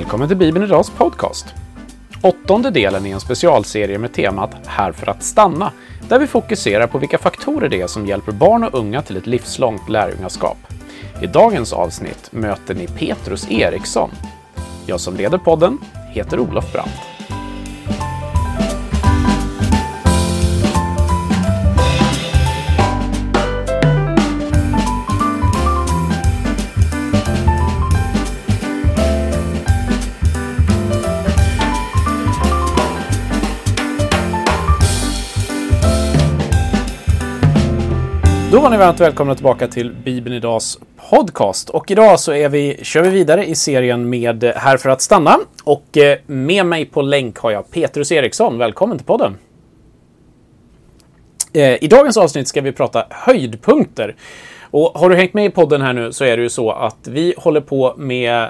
Välkommen till Bibeln idags podcast. Åttonde delen är en specialserie med temat Här för att stanna, där vi fokuserar på vilka faktorer det är som hjälper barn och unga till ett livslångt lärjungaskap. I dagens avsnitt möter ni Petrus Eriksson. Jag som leder podden heter Olof Brandt. Då var ni varmt välkomna tillbaka till Bibeln idags podcast, och idag så kör vi vidare i serien med Här för att stanna, och med mig på länk har jag Petrus Eriksson. Välkommen till podden. I dagens avsnitt ska vi prata höjdpunkter, och har du hängt med i podden här nu så är det ju så att vi håller på med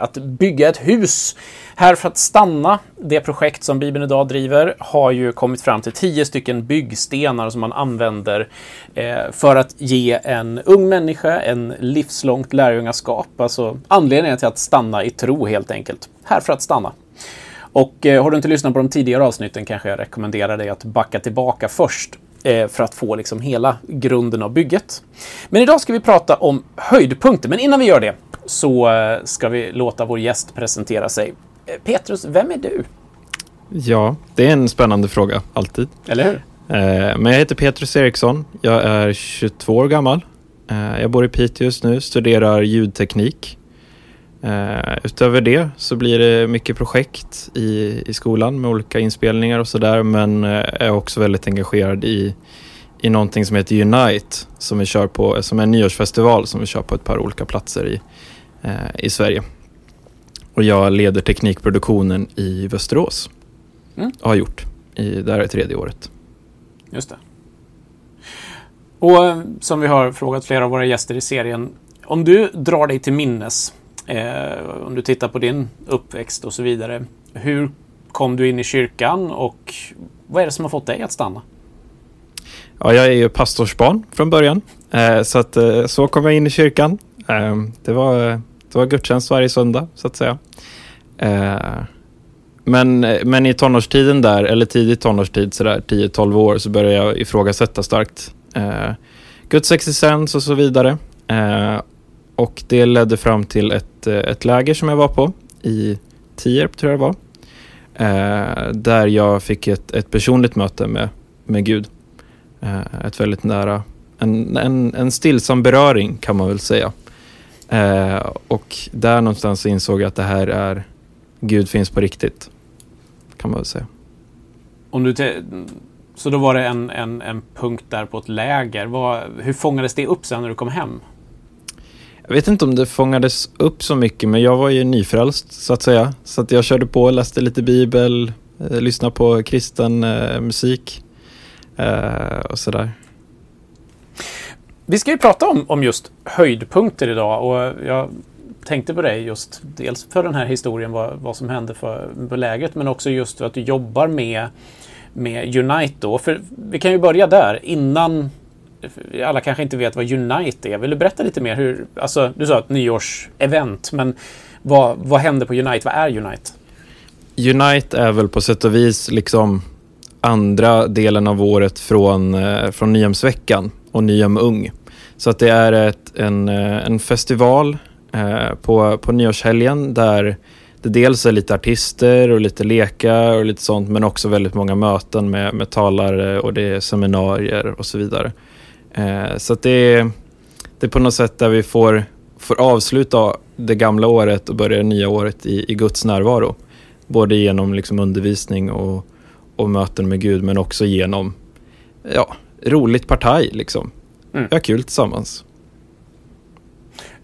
att bygga ett hus. Här för att stanna, det projekt som Bibeln idag driver, har ju kommit fram till 10 stycken byggstenar som man använder för att ge en ung människa en livslångt lärjungaskap. Alltså anledningen till att stanna i tro helt enkelt. Här för att stanna. Och har du inte lyssnat på de tidigare avsnitten kanske jag rekommenderar dig att backa tillbaka först för att få liksom hela grunden av bygget. Men idag ska vi prata om höjdpunkter, men innan vi gör det så ska vi låta vår gäst presentera sig. Petrus, vem är du? Ja, det är en spännande fråga, alltid. Eller hur? Men jag heter Petrus Eriksson, jag är 22 år gammal. Jag bor i Piteå just nu, studerar ljudteknik. Utöver det så blir det mycket projekt i skolan med olika inspelningar och sådär. Men är också väldigt engagerad i någonting som heter Unite, som vi kör på, som är en nyårsfestival som vi kör på ett par olika platser i Sverige. Och jag leder teknikproduktionen i Västerås. Har gjort. Det här är 3:e året. Just det. Och som vi har frågat flera av våra gäster i serien, om du drar dig till minnes, om du tittar på din uppväxt och så vidare, hur kom du in i kyrkan och vad är det som har fått dig att stanna? Ja, jag är ju pastorsbarn från början, så att så kom jag in i kyrkan. Det var gudstjänst varje söndag, så att säga. Men i tonårstiden där, eller tidigt tonårstid, sådär 10-12 år, så började jag ifrågasätta starkt Guds existens och så vidare. Och det ledde fram till ett läger som jag var på i Tierp, tror jag det var. Där jag fick ett personligt möte med Gud. Ett väldigt nära, en stillsam beröring kan man väl säga. Och där någonstans insåg jag att det här är Gud finns på riktigt, kan man väl säga. Så då var det en punkt där på ett läger. Hur fångades det upp sen när du kom hem? Jag vet inte om det fångades upp så mycket, men jag var ju nyfrälst, så att säga. Så att jag körde på, läste lite bibel, lyssnade på kristen musik och sådär. Vi ska ju prata om just höjdpunkter idag, och jag tänkte på dig just dels för den här historien, vad som hände på lägret, men också just för att du jobbar med Unite då. För vi kan ju börja där, innan alla kanske inte vet vad Unite är. Vill du berätta lite mer? Alltså, du sa ett nyårsevent, men vad hände på Unite? Vad är Unite? Unite är väl på sätt och vis liksom andra delen av året från Nyhemsveckan och Nyhemsung. Så att det är en festival på nyårshelgen där det dels är lite artister och lite lekar och lite sånt, men också väldigt många möten med talare, och det är seminarier och så vidare. Så att det är på något sätt där vi får avsluta det gamla året och börja det nya året i Guds närvaro. Både genom liksom undervisning och möten med Gud, men också genom roligt partaj liksom. Vi har kul tillsammans.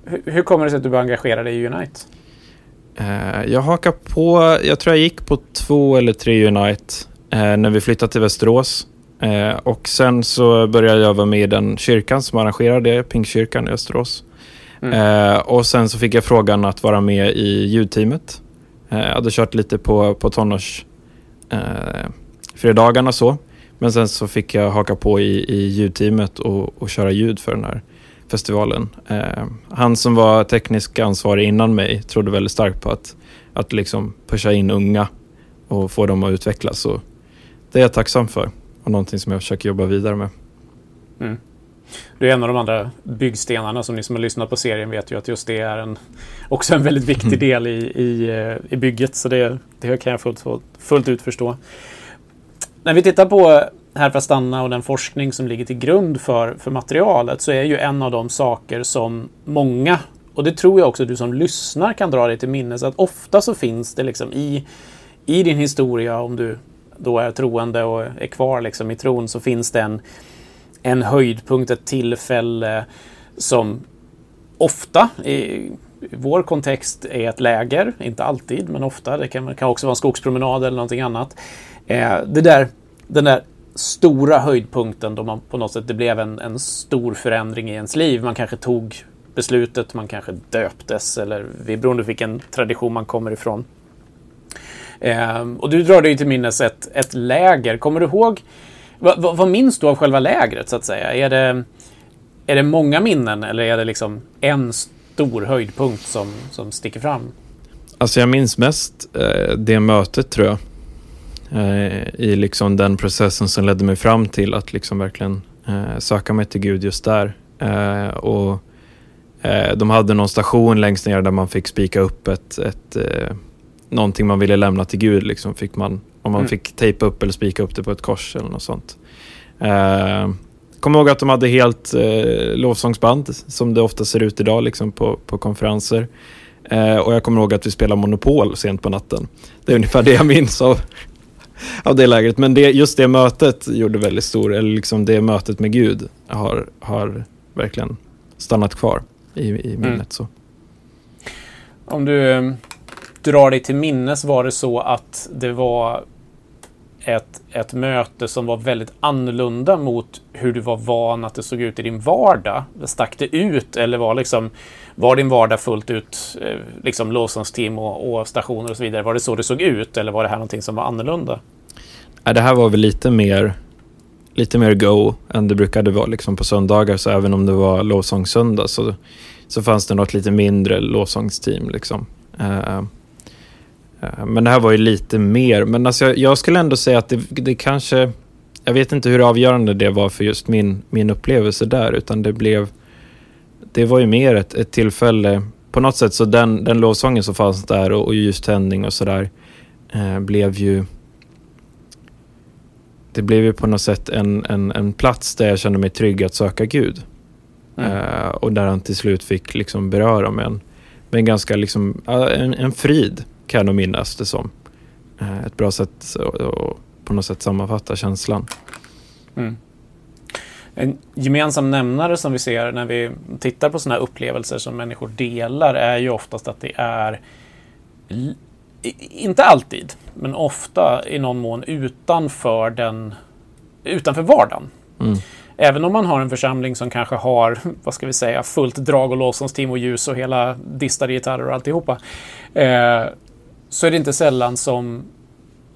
Hur kommer det sig att du började engagera dig i Unite? Jag hakade på, jag tror jag gick på 2 eller 3 Unite när vi flyttade till Västerås. Och sen så började jag vara med i den kyrkan som arrangerade det, Pingstkyrkan i Västerås. Och sen så fick jag frågan att vara med i ljudteamet. Jag hade kört lite på tonårsfredagarna så. Men sen så fick jag haka på i ljudteamet och köra ljud för den här festivalen. Han som var teknisk ansvarig innan mig trodde väldigt starkt på att liksom pusha in unga och få dem att utvecklas. Så det är jag tacksam för och någonting som jag försöker jobba vidare med. Mm. Det är en av de andra byggstenarna som ni som har lyssnat på serien vet ju att just det är också en väldigt viktig del i bygget. Så det kan jag fullt ut förstå. När vi tittar på Här för att stanna och den forskning som ligger till grund för materialet, så är ju en av de saker som många, och det tror jag också du som lyssnar kan dra dig till minnes, att ofta så finns det liksom i din historia, om du då är troende och är kvar liksom i tron, så finns det en höjdpunkt, ett tillfälle som ofta i vår kontext är ett läger, inte alltid men ofta, det kan också vara en skogspromenad eller någonting annat. Den där stora höjdpunkten då man på något sätt, det blev en stor förändring i ens liv. Man kanske tog beslutet, man kanske döptes eller beroende på vilken tradition man kommer ifrån. Och du drar dig till minnes ett läger. Kommer du ihåg, vad minns du av själva lägret så att säga? Är det många minnen eller är det liksom en stor höjdpunkt som sticker fram? Alltså jag minns mest det mötet tror jag. I liksom den processen som ledde mig fram till att liksom verkligen söka mig till Gud just där. De hade någon station längst ner där man fick spika upp ett någonting man ville lämna till Gud. Liksom fick man, om man fick tejpa upp eller spika upp det på ett kors eller något sånt. Kom ihåg att de hade helt lovsångsband som det ofta ser ut idag liksom på konferenser. Och jag kommer ihåg att vi spelade Monopol sent på natten. Det är ungefär det jag minns av det lägret, men just det mötet gjorde väldigt stor, eller liksom det mötet med Gud har verkligen stannat kvar i minnet. Så. Om du drar dig till minnes, var det så att det var ett möte som var väldigt annorlunda mot hur du var van att det såg ut i din vardag? Stack det ut eller var din vardag fullt ut liksom lovsångsteam och stationer och så vidare? Var det så det såg ut eller var det här någonting som var annorlunda? Ja, det här var väl lite mer go än det brukade vara liksom på söndagar, så även om det var lovsångssöndag så fanns det något lite mindre lovsångsteam liksom. Men det här var ju lite mer. Men alltså jag skulle ändå säga att det kanske... Jag vet inte hur avgörande det var för just min upplevelse där. Utan det var ju mer ett tillfälle. På något sätt så den lovsången som fanns där och ljuständning och sådär blev ju... Det blev ju på något sätt en plats där jag kände mig trygg att söka Gud. Och där han till slut fick liksom beröra mig med en ganska liksom... En frid. Kan jag nog minnas det som ett bra sätt att på något sätt sammanfatta känslan. En gemensam nämnare som vi ser när vi tittar på såna här upplevelser som människor delar är ju oftast att det är inte alltid, men ofta i någon mån utanför vardagen. Även om man har en församling som kanske har, fullt drag och lovsångsteam och ljus och hela distade gitarrer och alltihopa, så är det inte sällan som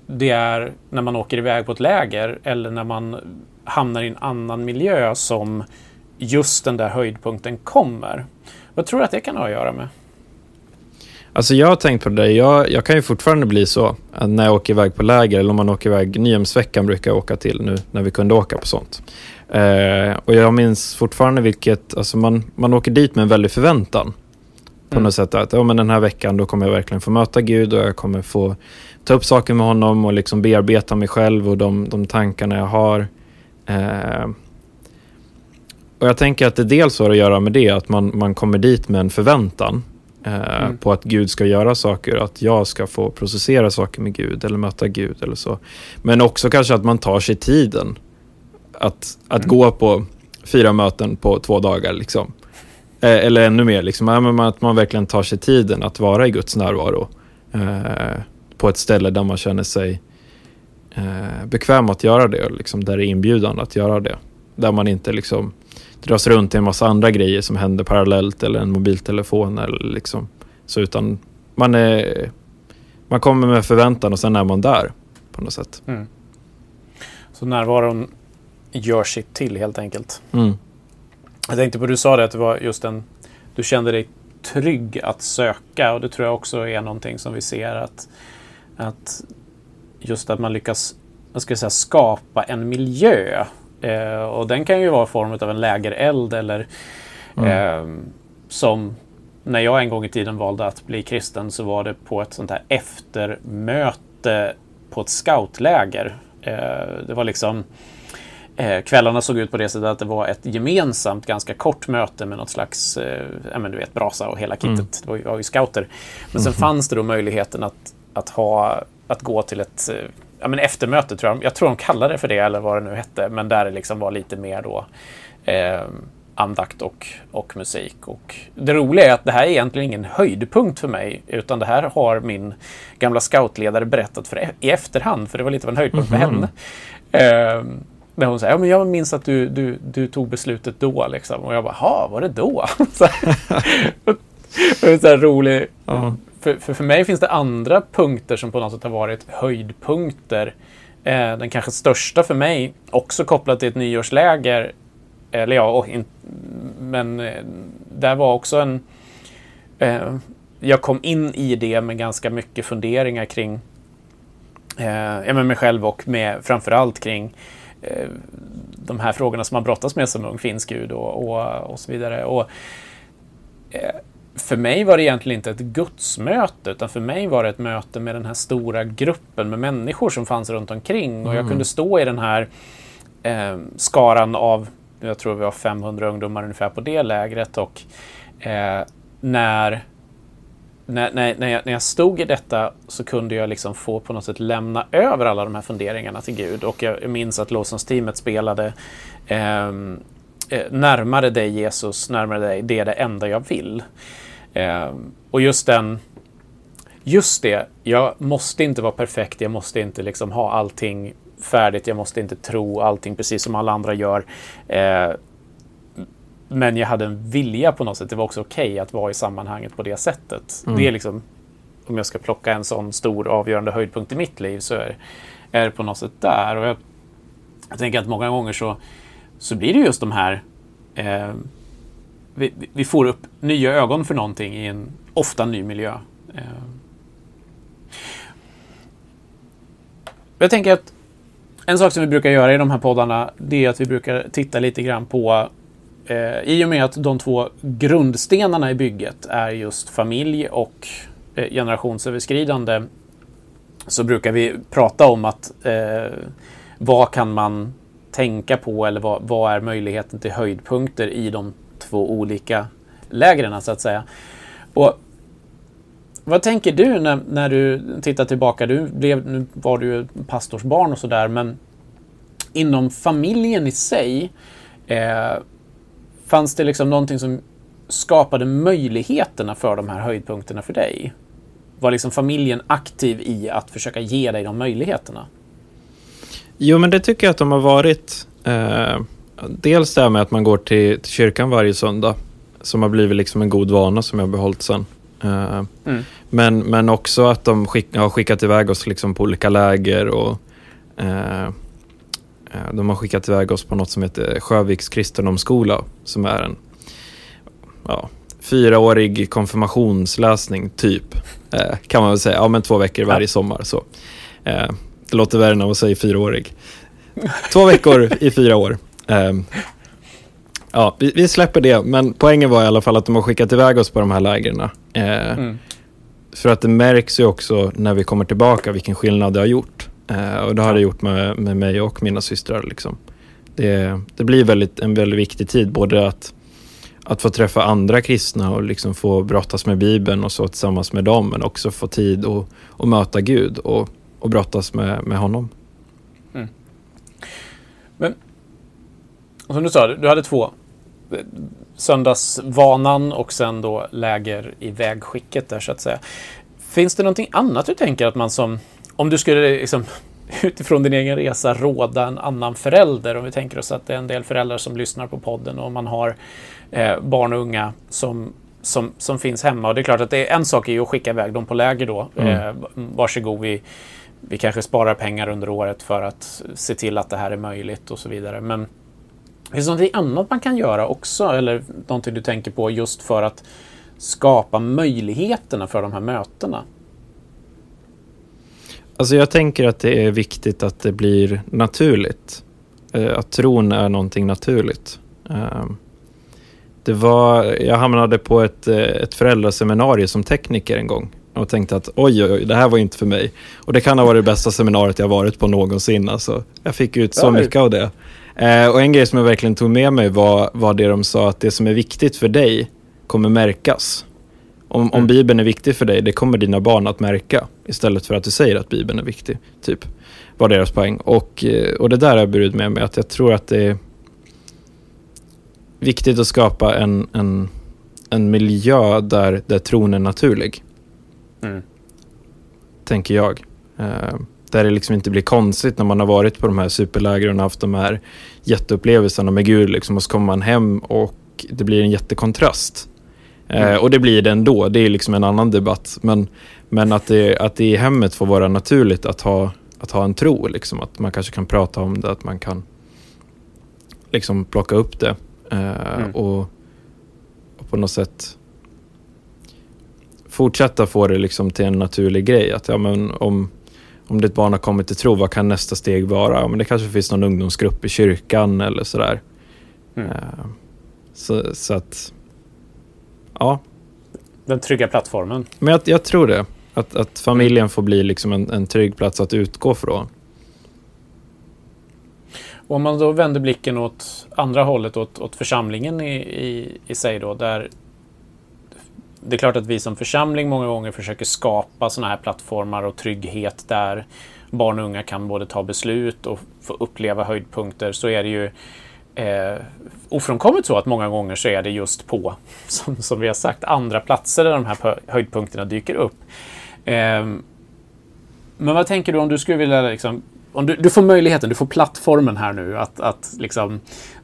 det är när man åker iväg på ett läger eller när man hamnar i en annan miljö som just den där höjdpunkten kommer. Vad tror du att det kan ha att göra med? Alltså jag har tänkt på det där. Jag kan ju fortfarande bli så att när jag åker iväg på läger eller om man åker iväg, Nyhemsveckan brukar jag åka till nu när vi kunde åka på sånt. Och jag minns fortfarande vilket, alltså man åker dit med en väldig förväntan på något sätt att men den här veckan då kommer jag verkligen få möta Gud och jag kommer få ta upp saker med honom och liksom bearbeta mig själv och de tankarna jag har. Och jag tänker att det dels har att göra med det att man kommer dit med en förväntan på att Gud ska göra saker, att jag ska få processera saker med Gud eller möta Gud eller så. Men också kanske att man tar sig tiden att gå på 4 möten på 2 dagar liksom. Eller ännu mer liksom. Att man verkligen tar sig tiden att vara i Guds närvaro på ett ställe där man känner sig bekväm att göra det liksom, där det är inbjudan att göra det, där man inte liksom dras runt i en massa andra grejer som händer parallellt eller en mobiltelefon eller liksom. Så utan man kommer med förväntan och sen är man där på något sätt. Så närvaron gör sitt till helt enkelt. Jag tänkte på du sa det att det var just du kände dig trygg att söka, och det tror jag också är någonting som vi ser att just att man lyckas skapa en miljö, och den kan ju vara i form av en lägereld eller som när jag en gång i tiden valde att bli kristen, så var det på ett sånt här eftermöte på ett scoutläger. Det var liksom kvällarna såg ut på det sättet att det var ett gemensamt ganska kort möte med något slags brasa och hela kittet. Det var ju scouter. Men sen fanns det då möjligheten att gå till ett eftermöte, tror jag. Jag tror de kallade det för det eller vad det nu hette, men där det liksom var lite mer då andakt och musik. Och det roliga är att det här är egentligen ingen höjdpunkt för mig, utan det här har min gamla scoutledare berättat för i efterhand, för det var lite av en höjdpunkt för henne. När hon säger, men jag minns att du tog beslutet då liksom. Och jag bara, var det då? Så här rolig. För mig finns det andra punkter som på något sätt har varit höjdpunkter. Den kanske största för mig, också kopplat till ett nyårsläger, där var också jag kom in i det med ganska mycket funderingar kring mig själv och framförallt kring de här frågorna som man brottas med som ung, finns Gud och så vidare. Och för mig var det egentligen inte ett gudsmöte, utan för mig var det ett möte med den här stora gruppen med människor som fanns runt omkring. Och jag kunde stå i den här skaran av, jag tror vi var 500 ungdomar ungefär på det lägret, och när jag stod i detta så kunde jag liksom få på något sätt lämna över alla de här funderingarna till Gud. Och jag minns att lovsångsteamet spelade närmare dig Jesus, närmare dig, det är det enda jag vill. Och jag måste inte vara perfekt, jag måste inte liksom ha allting färdigt, jag måste inte tro allting precis som alla andra gör. Men jag hade en vilja på något sätt. Det var också okej att vara i sammanhanget på det sättet. Det är liksom, om jag ska plocka en sån stor avgörande höjdpunkt i mitt liv, så är det på något sätt där. Och jag tänker att många gånger så blir det just de här vi får upp nya ögon för någonting i en ofta ny miljö. Jag tänker att en sak som vi brukar göra i de här poddarna, det är att vi brukar titta lite grann på, i och med att de två grundstenarna i bygget är just familj och generationsöverskridande, så brukar vi prata om att vad kan man tänka på, eller vad är möjligheten till höjdpunkter i de två olika lägren, så att säga. Och vad tänker du när du tittar tillbaka? Nu var du pastorsbarn och sådär, men inom familjen i sig, fanns det liksom någonting som skapade möjligheterna för de här höjdpunkterna för dig? Var liksom familjen aktiv i att försöka ge dig de möjligheterna? Jo, men det tycker jag att de har varit. Dels det här med att man går till kyrkan varje söndag, som har blivit liksom en god vana som jag har behållit sen. Men också att de har skickat iväg oss liksom på olika läger, och de har skickat iväg oss på något som heter Sjöviks kristendomsskola, som är en 4-årig konfirmationsläsning typ, kan man väl säga, men 2 veckor varje sommar, så det låter värre när att säga 4-årig. 2 veckor i 4 år. Vi släpper det, men poängen var i alla fall att de har skickat iväg oss på de här lägren. För att det märks ju också när vi kommer tillbaka vilken skillnad det har gjort. Och det har det gjort med mig och mina systrar. Liksom. Det blir en väldigt viktig tid, både att få träffa andra kristna och liksom få brottas med Bibeln och så tillsammans med dem, men också få tid att möta Gud och brottas med honom. Men som du sa, du hade 2. Söndagsvanan och sen då läger i vägskicket där, så att säga. Finns det någonting annat du tänker att man som, om du skulle liksom, utifrån din egen resa, råda en annan förälder, om vi tänker oss att det är en del föräldrar som lyssnar på podden och man har barn och unga som finns hemma, och det är klart att det är en sak är att skicka iväg dem på läger då. Varsågod, vi kanske sparar pengar under året för att se till att det här är möjligt och så vidare, men Finns det något annat man kan göra också, eller någonting du tänker på just för att skapa möjligheterna för de här mötena? Alltså jag tänker att det är viktigt att det blir naturligt. Att tron är någonting naturligt. Jag hamnade på ett föräldraseminarium som tekniker en gång. Och tänkte att oj, det här var inte för mig. Och det kan ha varit det bästa seminariet jag varit på någonsin. Alltså. Jag fick ut så mycket av det. Och en grej som jag verkligen tog med mig var det de sa, att det som är viktigt för dig kommer märkas. Om Bibeln är viktig för dig, det kommer dina barn att märka. Istället för att du säger att Bibeln är viktig, typ. Var deras poäng. Och det där har jag burit med mig, att jag tror att det är viktigt att skapa en miljö där tron är naturlig. Mm. Tänker jag. Där det liksom inte blir konstigt när man har varit på de här superlägren och haft de här jätteupplevelserna med Gud liksom, och så kommer man hem och det blir en jättekontrast. Och det blir det ändå, det är liksom en annan debatt, men att det i hemmet får vara naturligt att ha en tro liksom, att man kanske kan prata om det, att man kan liksom plocka upp det och på något sätt fortsätta få det liksom till en naturlig grej, att ja, men om ditt barn har kommit till tro, vad kan nästa steg vara? Ja, men det kanske finns någon ungdomsgrupp i kyrkan eller sådär. Så att ja. Den trygga plattformen. Men jag tror det. Att familjen får bli liksom en trygg plats att utgå från. Och om man då vänder blicken åt andra hållet, åt församlingen i sig då, där det är klart att vi som församling många gånger försöker skapa såna här plattformar och trygghet där barn och unga kan både ta beslut och få uppleva höjdpunkter, så är det ju ofrånkomligt så att många gånger så är det just på, som vi har sagt, andra platser där de här höjdpunkterna dyker upp. Men vad tänker du om du skulle vilja, liksom, om du får möjligheten, du får plattformen här nu att liksom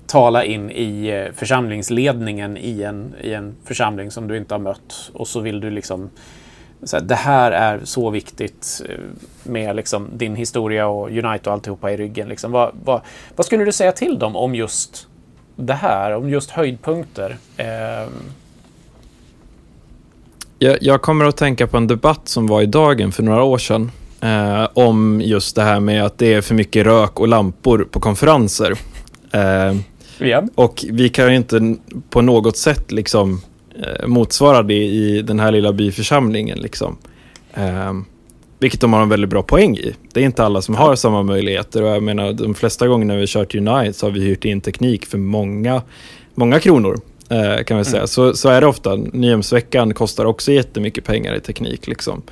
tala in i församlingsledningen i en församling som du inte har mött, och så vill du liksom så här, det här är så viktigt med liksom din historia och Unite och alltihopa i ryggen. Liksom, vad skulle du säga till dem om just det här, om just höjdpunkter? Jag kommer att tänka på en debatt som var i Dagen för några år sedan om just det här med att det är för mycket rök och lampor på konferenser. Och vi kan ju inte på något sätt liksom motsvarar det i den här lilla byförsamlingen liksom. Vilket de har en väldigt bra poäng i. Det är inte alla som har samma möjligheter, och jag menar, de flesta gånger när vi kört Unite så har vi hyrt in teknik för många kronor kan vi säga. Så är det ofta. Nyhemsveckan kostar också jättemycket pengar i teknik liksom.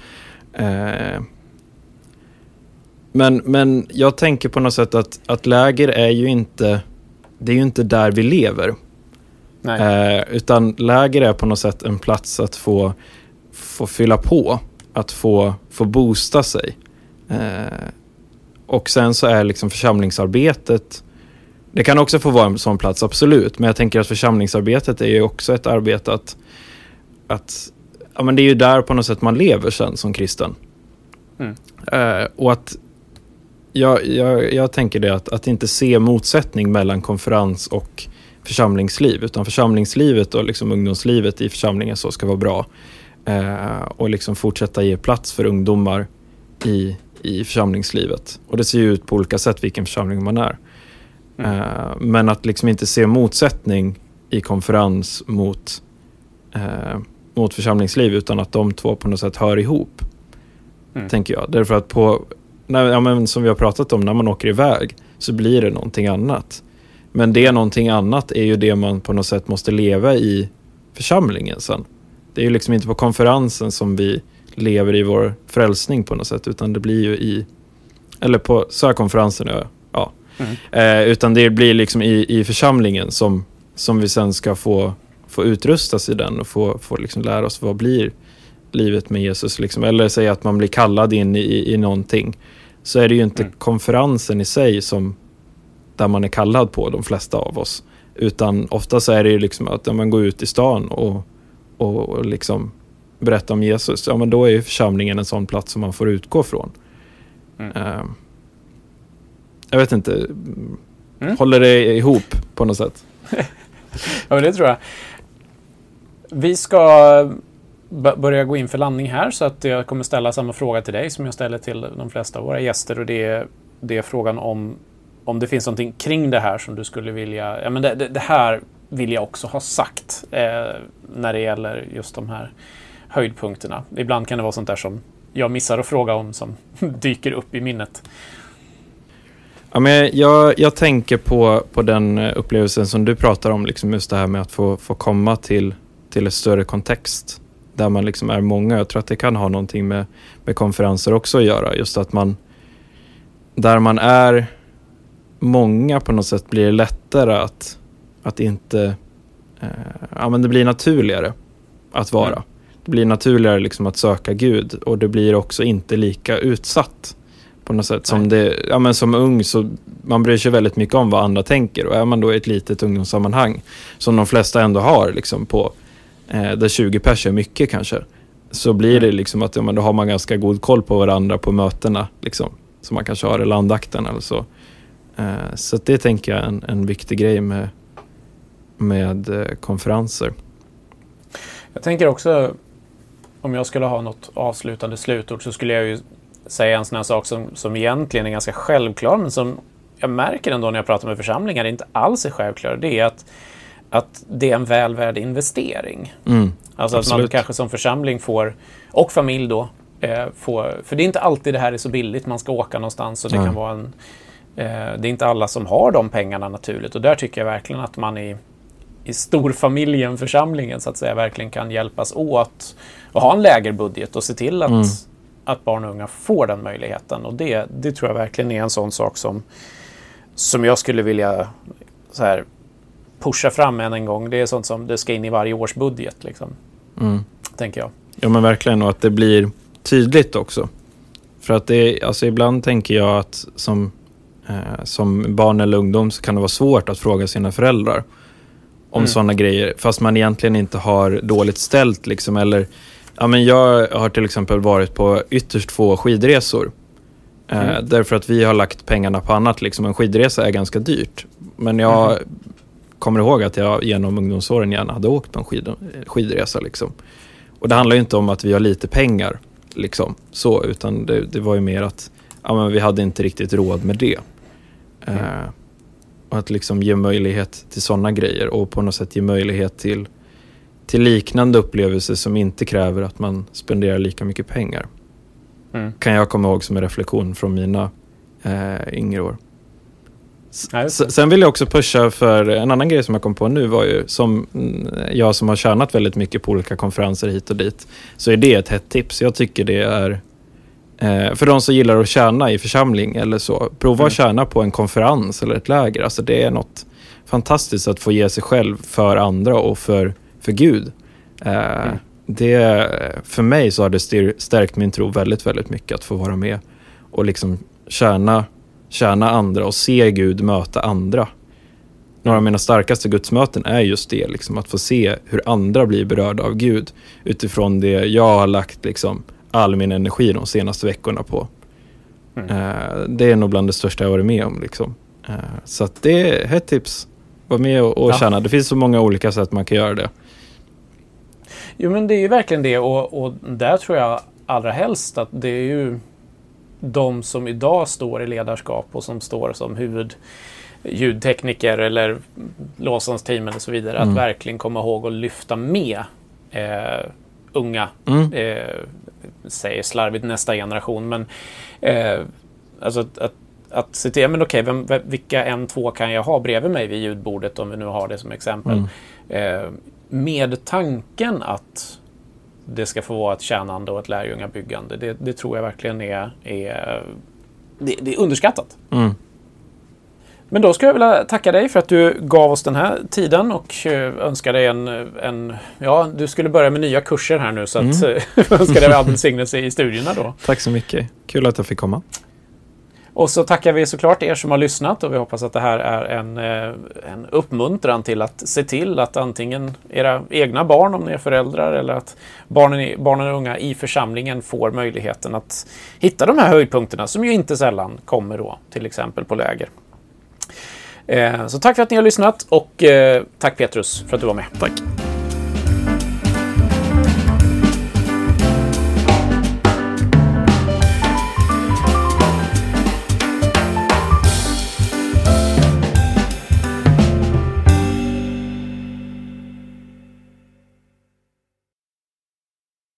Men jag tänker på något sätt att läger är ju inte, det är ju inte där vi lever. Utan läger är på något sätt en plats att få fylla på, att få boosta sig, och sen så är liksom församlingsarbetet, det kan också få vara en sån plats, absolut, men jag tänker att församlingsarbetet är ju också ett arbete att ja, men det är ju där på något sätt man lever sen som kristen. Och att jag tänker det, att inte se motsättning mellan konferens och församlingsliv, utan församlingslivet och liksom ungdomslivet i församlingen så ska vara bra, och liksom fortsätta ge plats för ungdomar i församlingslivet, och det ser ju ut på olika sätt vilken församling man är, men att liksom inte se motsättning i konferens mot församlingsliv, utan att de två på något sätt hör ihop, tänker jag, därför att som vi har pratat om, när man åker iväg så blir det någonting annat. Men det är någonting annat är ju det man på något sätt måste leva i församlingen sen. Det är ju liksom inte på konferensen som vi lever i vår frälsning på något sätt, utan det blir ju eller på sörkonferensen, ja. Utan det blir liksom i församlingen som vi sen ska få utrustas i den och få liksom lära oss vad blir livet med Jesus liksom. Eller säga att man blir kallad in i någonting, så är det ju inte konferensen i sig som där man är kallad på, de flesta av oss, utan ofta så är det ju liksom att man går ut i stan och liksom berättar om Jesus, ja men då är ju församlingen en sån plats som man får utgå från. Jag vet inte, Håller det ihop på något sätt? Ja, men det tror jag. Vi ska börja gå in för landning här, så att jag kommer ställa samma fråga till dig som jag ställer till de flesta av våra gäster, och det är frågan om det finns någonting kring det här som du skulle vilja, ja, men det här vill jag också ha sagt när det gäller just de här höjdpunkterna. Ibland kan det vara sånt där som jag missar att fråga om som dyker upp i minnet. Ja, men jag tänker på den upplevelsen som du pratar om, liksom just det här med att få komma till en större kontext där man liksom är många. Jag tror att det kan ha någonting med konferenser också att göra. Just att där man är många på något sätt, blir det lättare att inte... ja, men det blir naturligare att vara. Mm. Det blir naturligare liksom att söka Gud, och det blir också inte lika utsatt på något sätt. Som det, ja, men som ung så man bryr sig väldigt mycket om vad andra tänker, och är man då i ett litet ungdomssammanhang som de flesta ändå har liksom på där 20 pers är mycket kanske, så blir det liksom att, ja, men då har man ganska god koll på varandra på mötena liksom, som man kanske har i landakten eller så. Så det tänker jag är en viktig grej med konferenser. Jag tänker också, om jag skulle ha något avslutande slutord, så skulle jag ju säga en sån här sak som egentligen är ganska självklar, men som jag märker ändå när jag pratar med församlingar inte alls är självklar. Det är att det är en välvärd investering. Mm, alltså absolut. Att man kanske som församling får, och familj då, får, för det är inte alltid det här är så billigt, man ska åka någonstans, och det kan vara det är inte alla som har de pengarna naturligt, och där tycker jag verkligen att man i storfamiljen, församlingen så att säga, verkligen kan hjälpas åt och ha en lägerbudget och se till att barn och unga får den möjligheten. Och det tror jag verkligen är en sån sak som jag skulle vilja så här pusha fram en gång. Det är sånt som det ska in i varje års budget liksom, tänker jag. Ja, men verkligen, och att det blir tydligt också. För att det, alltså ibland tänker jag att som barn eller ungdom så kan det vara svårt att fråga sina föräldrar om sådana grejer, fast man egentligen inte har dåligt ställt liksom, eller ja, men jag har till exempel varit på ytterst få skidresor därför att vi har lagt pengarna på annat liksom. En skidresa är ganska dyrt, men jag kommer ihåg att jag genom ungdomsåren gärna hade åkt på en skidresa liksom. Och det handlar ju inte om att vi har lite pengar liksom, så, utan det var ju mer att, ja, men vi hade inte riktigt råd med det. Och att liksom ge möjlighet till sådana grejer, och på något sätt ge möjlighet till liknande upplevelser som inte kräver att man spenderar lika mycket pengar. Kan jag komma ihåg som en reflektion från mina yngre år. Sen vill jag också pusha för en annan grej som jag kom på nu, var ju som jag som har tjänat väldigt mycket på olika konferenser hit och dit, så är det ett hett tips. Jag tycker det är för de som gillar att tjäna i församling eller så, prova att tjäna på en konferens eller ett läger. Alltså det är något fantastiskt att få ge sig själv för andra och för Gud. Det, för mig så har det stärkt min tro väldigt, väldigt mycket att få vara med och liksom tjäna andra och se Gud möta andra. Några av mina starkaste gudsmöten är just det, liksom, att få se hur andra blir berörda av Gud utifrån det jag har lagt liksom all min energi de senaste veckorna på. Det är nog bland det största jag varit med om liksom. Så att det är ett tips. Var med och tjäna. Det finns så många olika sätt man kan göra det. Jo, men det är ju verkligen det, och där tror jag allra helst att det är ju de som idag står i ledarskap och som står som huvudljudtekniker eller låtsasteam eller så vidare, att verkligen komma ihåg och lyfta med unga säger slarvigt nästa generation, men alltså att se till, men okej, vilka 1-2 kan jag ha bredvid mig vid ljudbordet, om vi nu har det som exempel, med tanken att det ska få vara ett tjänande och ett lärjungabyggande. Det tror jag verkligen är underskattat. Men då ska jag vilja tacka dig för att du gav oss den här tiden, och önskar dig ja, du skulle börja med nya kurser här nu, så att önskar dig all välsignelse i studierna då. Tack så mycket. Kul att jag fick komma. Och så tackar vi såklart er som har lyssnat, och vi hoppas att det här är en uppmuntran till att se till att antingen era egna barn, om ni är föräldrar, eller att barnen och unga i församlingen får möjligheten att hitta de här höjdpunkterna som ju inte sällan kommer då, till exempel på läger. Så tack för att ni har lyssnat och tack Petrus för att du var med. Tack.